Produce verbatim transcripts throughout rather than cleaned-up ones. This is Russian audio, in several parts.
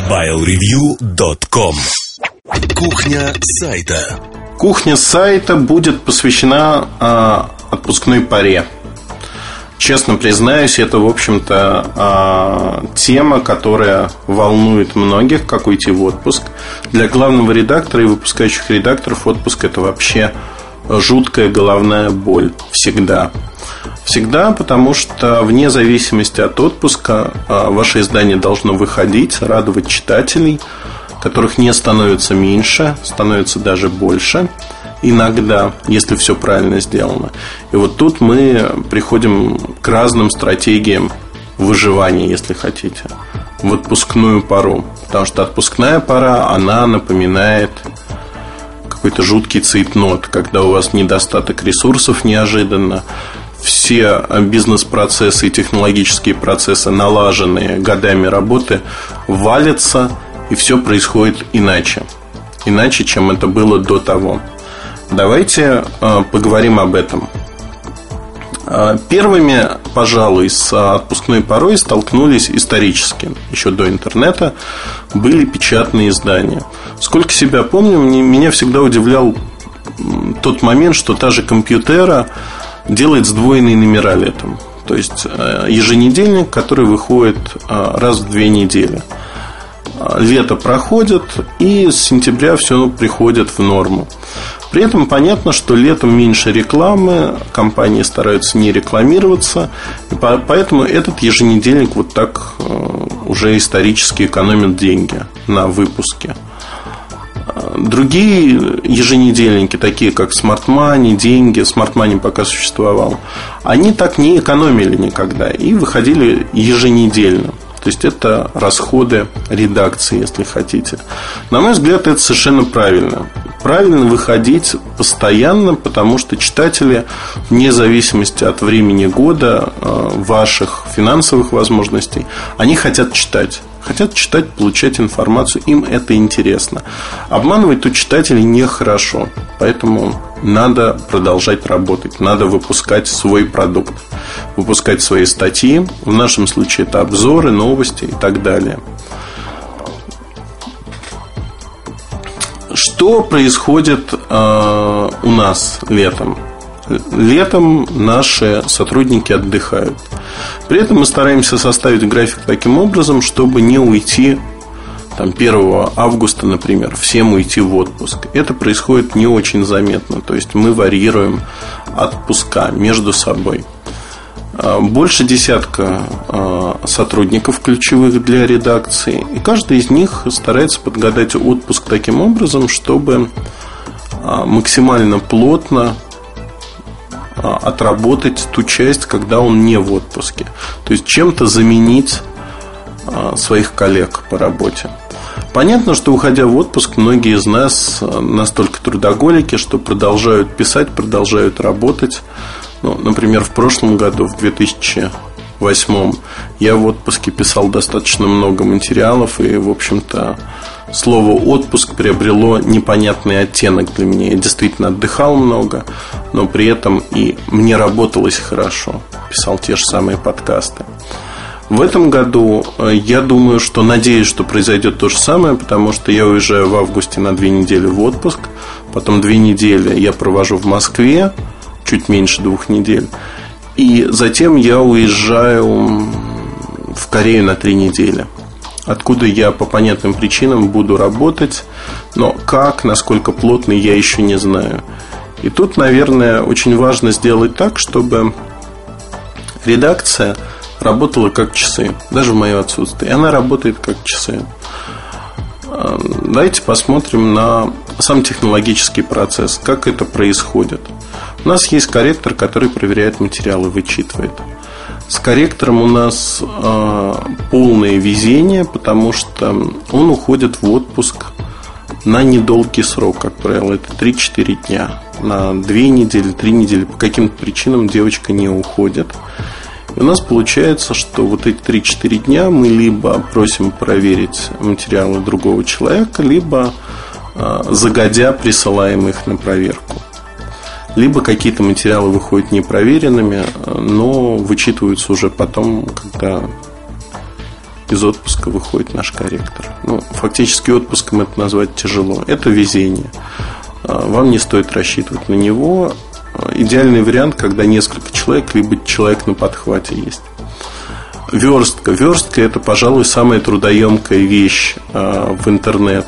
мобайл ревью точка ком. Кухня сайта. Кухня сайта будет посвящена э, отпускной паре. Честно признаюсь, это, в общем-то, э, тема, которая волнует многих, как уйти в отпуск. Для главного редактора и выпускающих редакторов отпуск – это вообще жуткая головная боль. Всегда. Всегда, потому что вне зависимости от отпуска э, ваше издание должно выходить, радовать читателей, которых не становится меньше, становится даже больше. Иногда, если все правильно сделано. И вот тут мы приходим к разным стратегиям выживания, если хотите, в отпускную пару. Потому что отпускная пора, она напоминает какой-то жуткий цейтнот, когда у вас недостаток ресурсов неожиданно. Все бизнес-процессы и технологические процессы, налаженные годами работы, валятся, и все происходит иначе. Иначе, чем это было до того. Давайте э, поговорим об этом. э, Первыми, пожалуй, с отпускной порой столкнулись исторически. Еще до интернета были печатные издания. Сколько себя помню, мне, меня всегда удивлял тот момент, что та же «Компьютера» делает сдвоенные номера летом. То есть э, еженедельник, который выходит э, раз в две недели. Лето проходит, и с сентября все приходит в норму. При этом понятно, что летом меньше рекламы, компании стараются не рекламироваться, и поэтому этот еженедельник вот так уже исторически экономит деньги на выпуске. Другие еженедельники, такие как Smart Money, деньги, Smart Money пока существовал, они так не экономили никогда и выходили еженедельно. То есть это расходы редакции, если хотите. На мой взгляд, это совершенно правильно. Правильно выходить постоянно, потому что читатели, вне зависимости от времени года, ваших финансовых возможностей, они хотят читать. Хотят читать, получать информацию, им это интересно. Обманывать тут читателей нехорошо. Поэтому надо продолжать работать. Надо выпускать свой продукт, выпускать свои статьи. В нашем случае это обзоры, новости и так далее. Что происходит э, у нас летом? Летом наши сотрудники отдыхают. При этом мы стараемся составить график таким образом, чтобы не уйти там, первого августа, например, всем уйти в отпуск. Это происходит не очень заметно. То есть мы варьируем отпуска между собой. Больше десятка сотрудников ключевых для редакции. И каждый из них старается подгадать отпуск таким образом, чтобы максимально плотно отработать ту часть, когда он не в отпуске. То есть чем-то заменить своих коллег по работе. Понятно, что уходя в отпуск, многие из нас настолько трудоголики, что продолжают писать, продолжают работать. Ну, например, в прошлом году, в две тысячи восьмом, я в отпуске писал достаточно много материалов. И, в общем-то, слово «отпуск» приобрело непонятный оттенок для меня. Я действительно отдыхал много, но при этом и мне работалось хорошо. Писал те же самые подкасты. В этом году я думаю, что надеюсь, что произойдет то же самое, потому что я уезжаю в августе на две недели в отпуск. Потом две недели я провожу в Москве, чуть меньше двух недель. И затем я уезжаю в Корею на три недели, откуда я по понятным причинам буду работать, но как, насколько плотно, я еще не знаю. И тут, наверное, очень важно сделать так, чтобы редакция работала как часы, даже в мое отсутствие. Она работает как часы. Давайте посмотрим на сам технологический процесс, как это происходит. У нас есть корректор, который проверяет материалы, вычитывает. С корректором у нас э, полное везение, потому что он уходит в отпуск на недолгий срок, как правило, это три-четыре дня. На две недели, три недели по каким-то причинам девочка не уходит. И у нас получается, что вот эти три-четыре дня мы либо просим проверить материалы другого человека, либо э, загодя присылаем их на проверку. Либо какие-то материалы выходят непроверенными, но вычитываются уже потом, когда из отпуска выходит наш корректор. Ну, фактически отпуском это назвать тяжело. Это везение. Вам не стоит рассчитывать на него. Идеальный вариант, когда несколько человек, либо человек на подхвате есть. Верстка. Верстка – это, пожалуй, самая трудоемкая вещь в интернет,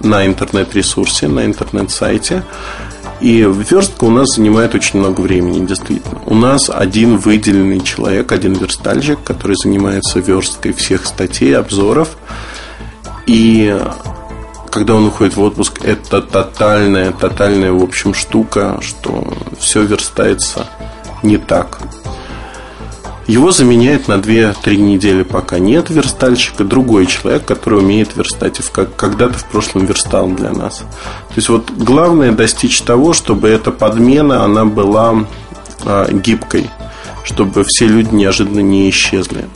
на интернет-ресурсе, на интернет-сайте. И верстка у нас занимает очень много времени, действительно. У нас один выделенный человек, один верстальщик, который занимается версткой всех статей, обзоров. И когда он уходит в отпуск, это тотальная, тотальная, в общем, штука, что все верстается не так. Его заменяет на две-три недели, пока нет верстальщика, другой человек, который умеет верстать, и когда-то в прошлом верстал для нас. То есть вот главное достичь того, чтобы эта подмена, она была э, гибкой, чтобы все люди неожиданно не исчезли.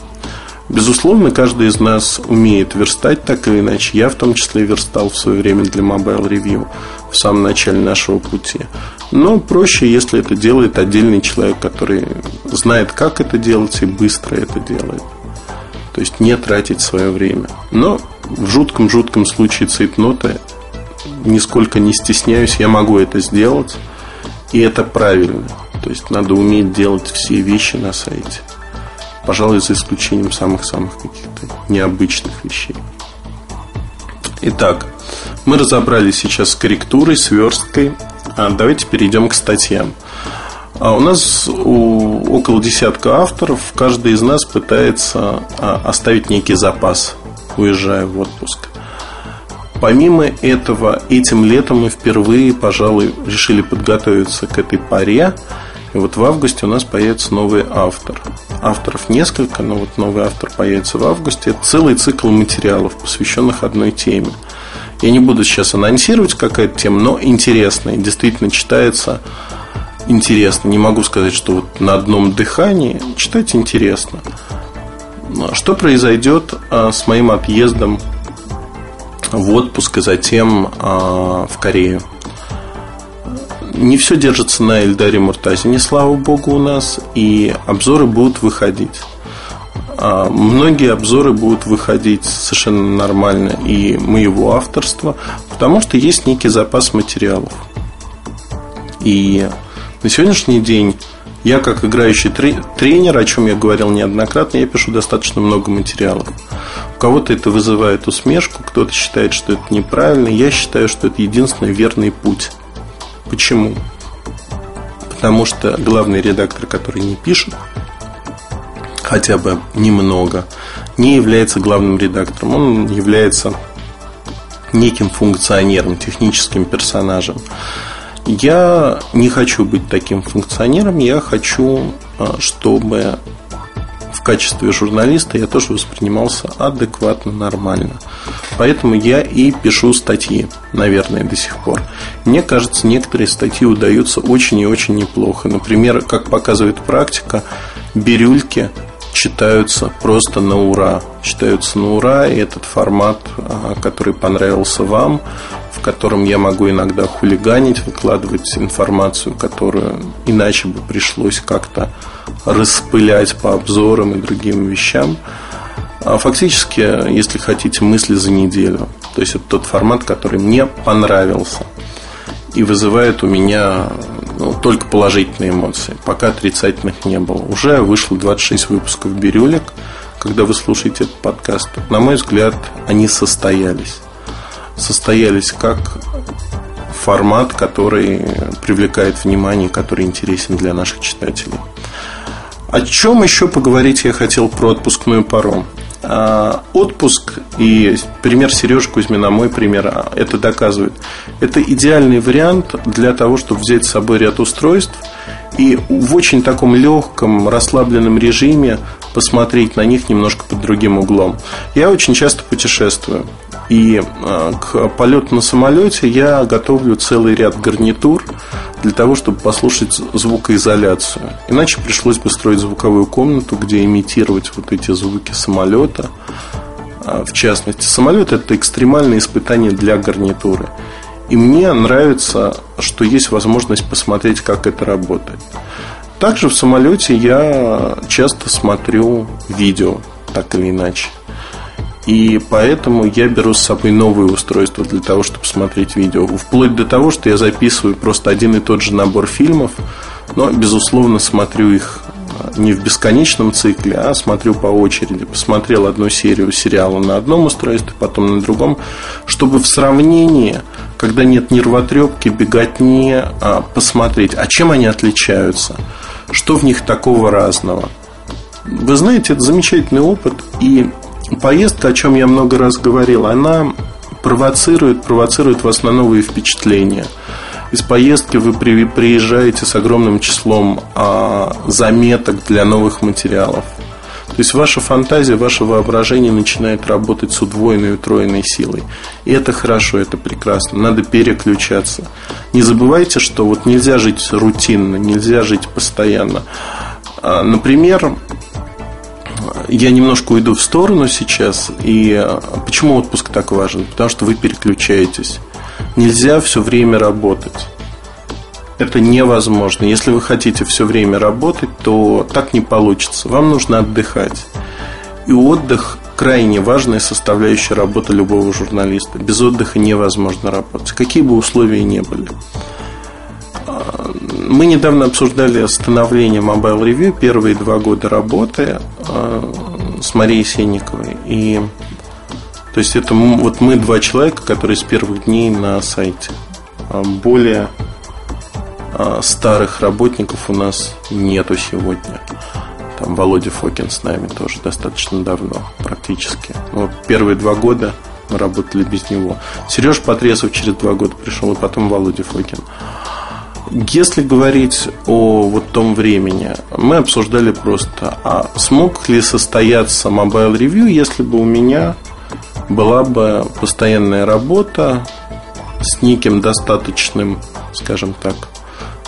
Безусловно, каждый из нас умеет верстать так или иначе. Я в том числе верстал в свое время для Mobile Review в самом начале нашего пути. Но проще, если это делает отдельный человек, который знает, как это делать, и быстро это делает. То есть не тратить свое время. Но в жутком-жутком случае цейтнота, нисколько не стесняюсь, я могу это сделать. И это правильно. То есть надо уметь делать все вещи на сайте. Пожалуй, за исключением самых-самых каких-то необычных вещей. Итак, мы разобрались сейчас с корректурой, с версткой. Давайте перейдем к статьям. У нас около десятка авторов. Каждый из нас пытается оставить некий запас, уезжая в отпуск. Помимо этого, этим летом мы впервые, пожалуй, решили подготовиться к этой паре. И вот в августе у нас появится новый автор. Авторов несколько, но вот новый автор появится в августе. Это целый цикл материалов, посвященных одной теме. Я не буду сейчас анонсировать, какая это тема, но интересная. Действительно читается интересно. Не могу сказать, что вот на одном дыхании. Читать интересно. Что произойдет с моим отъездом в отпуск и затем в Корею? Не все держится на Эльдаре Муртазине, слава богу, у нас. И обзоры будут выходить. Многие обзоры будут выходить совершенно нормально и моего авторства, потому что есть некий запас материалов. И на сегодняшний день я, как играющий тренер, о чем я говорил неоднократно, я пишу достаточно много материалов. У кого-то это вызывает усмешку, кто-то считает, что это неправильно. Я считаю, что это единственный верный путь. Почему? Потому что главный редактор, который не пишет хотя бы немного, не является главным редактором. Он является неким функционером, техническим персонажем. Я не хочу быть таким функционером. Я хочу, чтобы в качестве журналиста я тоже воспринимался адекватно, нормально. Поэтому я и пишу статьи, наверное, до сих пор. Мне кажется, некоторые статьи удаются очень и очень неплохо. Например, как показывает практика, бирюльки читаются просто на ура. Читаются на ура, и этот формат, который понравился вам, в котором я могу иногда хулиганить, выкладывать информацию, которую иначе бы пришлось как-то распылять по обзорам и другим вещам. Фактически, если хотите, мысли за неделю. То есть это тот формат, который мне понравился и вызывает у меня, ну, только положительные эмоции. Пока отрицательных не было. Уже вышло двадцать шесть выпусков «Бирюлек». Когда вы слушаете этот подкаст, на мой взгляд, они состоялись. Состоялись как формат, который привлекает внимание, который интересен для наших читателей. О чем еще поговорить я хотел про отпускную пару. Отпуск и пример Сережи Кузьмина, мой пример, это доказывает. Это идеальный вариант для того, чтобы взять с собой ряд устройств и в очень таком легком, расслабленном режиме посмотреть на них немножко под другим углом. Я очень часто путешествую, и к полету на самолете я готовлю целый ряд гарнитур для того, чтобы послушать звукоизоляцию. Иначе пришлось бы строить звуковую комнату, где имитировать вот эти звуки самолета. В частности, самолет – это экстремальное испытание для гарнитуры. И мне нравится, что есть возможность посмотреть, как это работает. Также в самолете я часто смотрю видео. так или иначе. И поэтому я беру с собой новые устройства для того, чтобы смотреть видео. Вплоть до того, что я записываю просто один и тот же набор фильмов, но, безусловно, смотрю их не в бесконечном цикле, а смотрю по очереди. Посмотрел одну серию сериала на одном устройстве, потом на другом, чтобы в сравнении, когда нет нервотрепки, беготни, посмотреть, а чем они отличаются, что в них такого разного. Вы знаете, это замечательный опыт. И поездка, о чем я много раз говорил, она провоцирует, провоцирует вас на новые впечатления. Из поездки вы приезжаете с огромным числом а, заметок для новых материалов. То есть ваша фантазия, ваше воображение начинает работать с удвоенной и утроенной силой. И это хорошо, это прекрасно. Надо переключаться. Не забывайте, что вот нельзя жить рутинно, нельзя жить постоянно. а, Например, я немножко уйду в сторону сейчас. И почему отпуск так важен? Потому что вы переключаетесь. Нельзя все время работать. Это невозможно. Если вы хотите все время работать, то так не получится. Вам нужно отдыхать. И отдых — крайне важная составляющая работы любого журналиста. Без отдыха невозможно работать, какие бы условия ни были. Мы недавно обсуждали становление Mobile Review, первые два года работы с Марией Сенниковой. И то есть это вот мы два человека, которые с первых дней на сайте. Более старых работников у нас нету сегодня. Там Володя Фокин с нами тоже достаточно давно, практически. Вот первые два года мы работали без него. Сережа Потресов через два года пришел, и потом Володя Фокин. Если говорить о вот том времени, мы обсуждали просто, а смог ли состояться Mobile Review, если бы у меня была бы постоянная работа с неким достаточным, скажем так,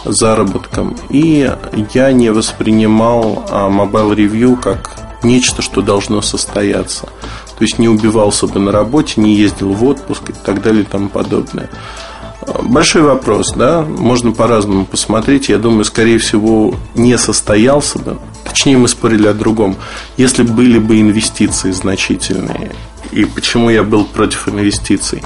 заработком. И я не воспринимал Mobile Review как нечто, что должно состояться. То есть не убивался бы на работе, не ездил в отпуск и так далее и тому подобное. Большой вопрос, да? Можно по-разному посмотреть. Я думаю, скорее всего, не состоялся бы. Точнее, мы спорили о другом. Если были бы инвестиции значительные. И почему я был против инвестиций?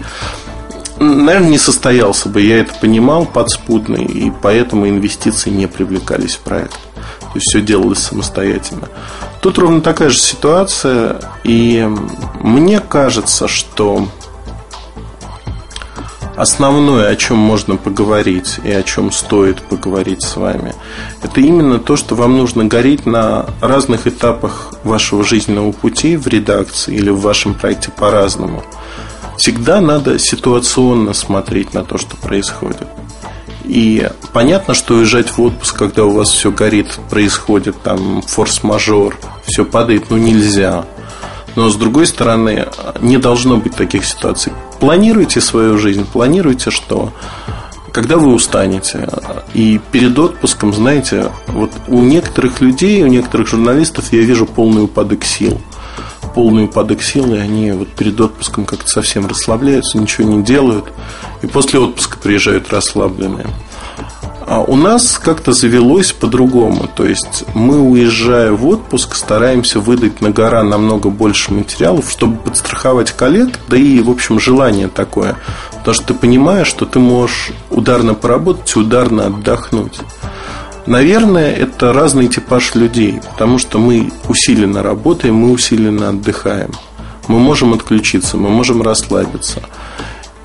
Наверное, не состоялся бы. Я это понимал подспудно, и поэтому инвестиции не привлекались в проект. То есть все делалось самостоятельно. Тут ровно такая же ситуация. И мне кажется, что основное, о чем можно поговорить и о чем стоит поговорить с вами, это именно то, что вам нужно гореть на разных этапах вашего жизненного пути в редакции или в вашем проекте по-разному. Всегда надо ситуационно смотреть на то, что происходит. И понятно, что уезжать в отпуск, когда у вас все горит, происходит там форс-мажор, все падает, ну нельзя. Но, с другой стороны, не должно быть таких ситуаций. Планируйте свою жизнь, планируйте, что когда вы устанете. И перед отпуском, знаете, вот у некоторых людей, у некоторых журналистов я вижу полный упадок сил. Полный упадок сил, и они вот перед отпуском как-то совсем расслабляются, ничего не делают. И после отпуска приезжают расслабленные. А у нас как-то завелось по-другому. То есть мы, уезжая в отпуск, стараемся выдать на гора намного больше материалов, чтобы подстраховать коллег. Да и, в общем, желание такое. Потому что ты понимаешь, что ты можешь ударно поработать и ударно отдохнуть. Наверное, это разный типаж людей. Потому что мы усиленно работаем, мы усиленно отдыхаем. Мы можем отключиться, мы можем расслабиться.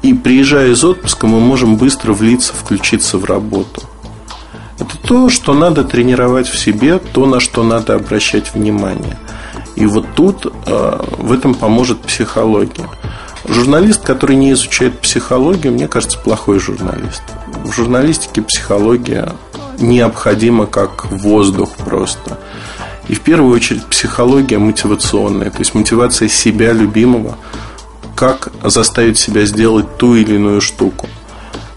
И приезжая из отпуска, мы можем быстро влиться, включиться в работу. Это то, что надо тренировать в себе, то, на что надо обращать внимание. И вот тут э, в этом поможет психология. Журналист, который не изучает психологию, мне кажется, плохой журналист. В журналистике психология необходима как воздух просто. И в первую очередь психология мотивационная. То есть мотивация себя любимого. Как заставить себя сделать ту или иную штуку.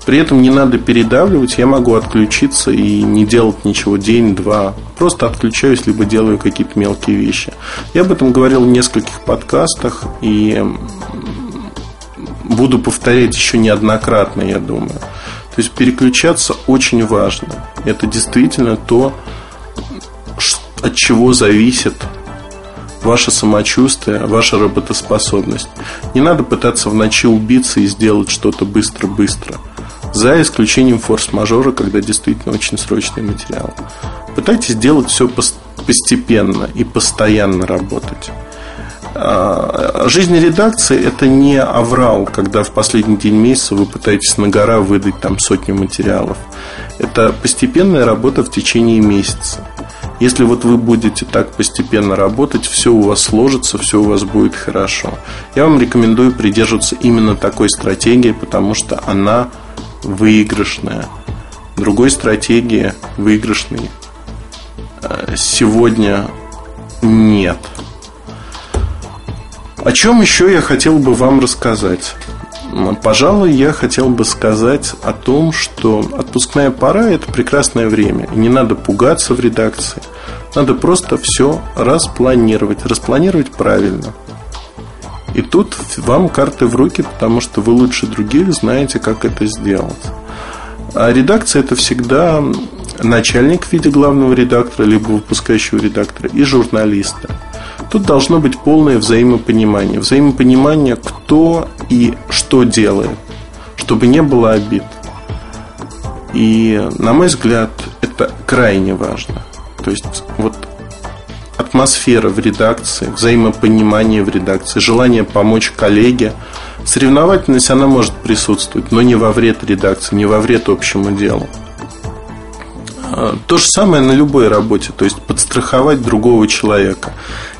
При этом не надо передавливать. Я могу отключиться и не делать ничего день-два. Просто отключаюсь, либо делаю какие-то мелкие вещи. Я об этом говорил в нескольких подкастах. И буду повторять еще неоднократно, я думаю. То есть переключаться очень важно. Это действительно то, от чего зависит ваше самочувствие, ваша работоспособность. Не надо пытаться в ночи убиться и сделать что-то быстро-быстро. За исключением форс-мажора, когда действительно очень срочный материал. Пытайтесь делать все постепенно и постоянно работать. Жизнь редакции – это не аврал, когда в последний день месяца вы пытаетесь на гора выдать там сотню материалов. Это постепенная работа в течение месяца. Если вот вы будете так постепенно работать, все у вас сложится, все у вас будет хорошо. Я вам рекомендую придерживаться именно такой стратегии, потому что она выигрышная. Другой стратегии выигрышной сегодня нет. О чем еще я хотел бы вам рассказать? Пожалуй, я хотел бы сказать о том, что отпускная пора – это прекрасное время. И не надо пугаться в редакции. Надо просто все распланировать. Распланировать правильно. И тут вам карты в руки, потому что вы лучше других знаете, как это сделать. А редакция – это всегда начальник в виде главного редактора, либо выпускающего редактора, и журналиста. Тут должно быть полное взаимопонимание. Взаимопонимание, кто и что делает, чтобы не было обид. И, на мой взгляд, это крайне важно. То есть, вот атмосфера в редакции, взаимопонимание в редакции, желание помочь коллеге. Соревновательность, она может присутствовать, но не во вред редакции, не во вред общему делу. То же самое на любой работе. То есть, подстраховать другого человека.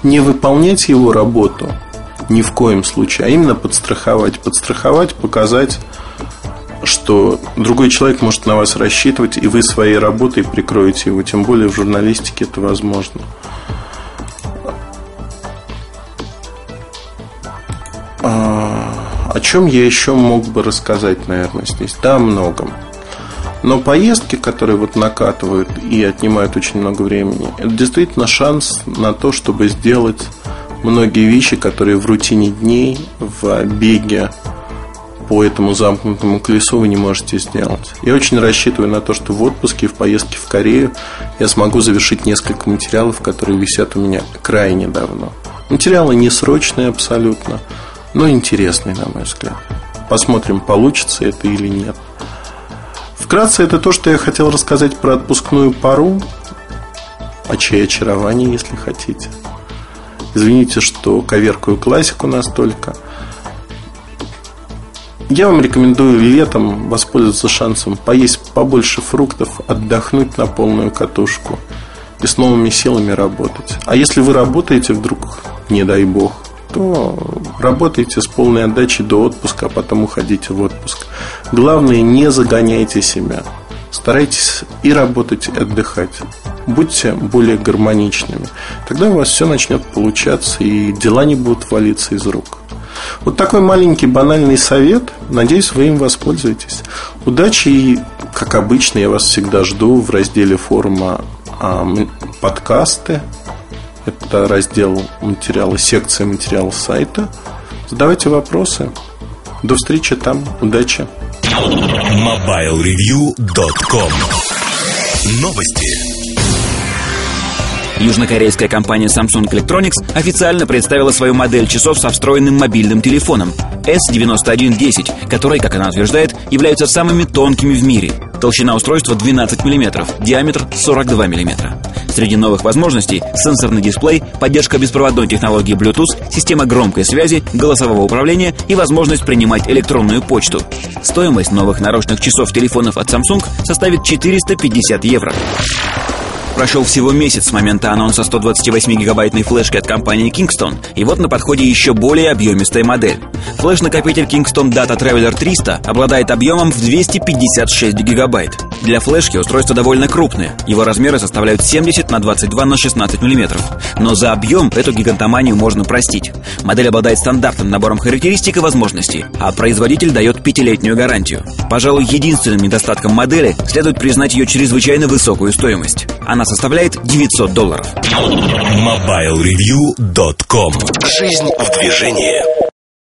Не выполнять его работу ни в коем случае, а именно подстраховать. Подстраховать, показать, что другой человек может на вас рассчитывать, и вы своей работой прикроете его. Тем более в журналистике это возможно. О чем я еще мог бы рассказать, наверное, здесь? Да, о многом. Но поездки, которые вот накатывают и отнимают очень много времени, это действительно шанс на то, чтобы сделать многие вещи, которые в рутине дней, в беге по этому замкнутому колесу вы не можете сделать. Я очень рассчитываю на то, что в отпуске и в поездке в Корею я смогу завершить несколько материалов, которые висят у меня крайне давно. Материалы не срочные абсолютно, но интересные, на мой взгляд. Посмотрим, получится это или нет. Вкратце, это то, что я хотел рассказать про отпускную пару. О чае очаровании, если хотите. Извините, что коверкую классику настолько. Я вам рекомендую летом воспользоваться шансом поесть побольше фруктов, отдохнуть на полную катушку и с новыми силами работать. А если вы работаете вдруг, не дай бог, то работайте с полной отдачей до отпуска, а потом уходите в отпуск. Главное, не загоняйте себя. Старайтесь и работать, и отдыхать. Будьте более гармоничными. Тогда у вас все начнет получаться, и дела не будут валиться из рук. Вот такой маленький банальный совет. Надеюсь, вы им воспользуетесь. Удачи, и, как обычно, я вас всегда жду в разделе форума «Подкасты». Это раздел материала, секция материала сайта. Задавайте вопросы. До встречи там. Удачи. мобайл ревью точка ком. Новости. Южнокорейская компания Samsung Electronics официально представила свою модель часов со встроенным мобильным телефоном эс девять тысяч сто десять, которые, как она утверждает, являются самыми тонкими в мире. Толщина устройства двенадцать миллиметров, диаметр сорок два миллиметра. Среди новых возможностей – сенсорный дисплей, поддержка беспроводной технологии Bluetooth, система громкой связи, голосового управления и возможность принимать электронную почту. Стоимость новых наручных часов-телефонов от Samsung составит четыреста пятьдесят евро. Прошел всего месяц с момента анонса сто двадцать восемь гигабайтной флешки от компании Kingston, и вот на подходе еще более объемистая модель. Флеш-накопитель Kingston Data Traveler триста обладает объемом в двести пятьдесят шесть гигабайт. Для флешки устройство довольно крупное, его размеры составляют семьдесят на двадцать два на шестнадцать миллиметров. Но за объем эту гигантоманию можно простить. Модель обладает стандартным набором характеристик и возможностей, а производитель дает пятилетнюю гарантию. Пожалуй, единственным недостатком модели следует признать ее чрезвычайно высокую стоимость. Она составляет девятьсот долларов. мобайл ревью точка ком. Жизнь в движении.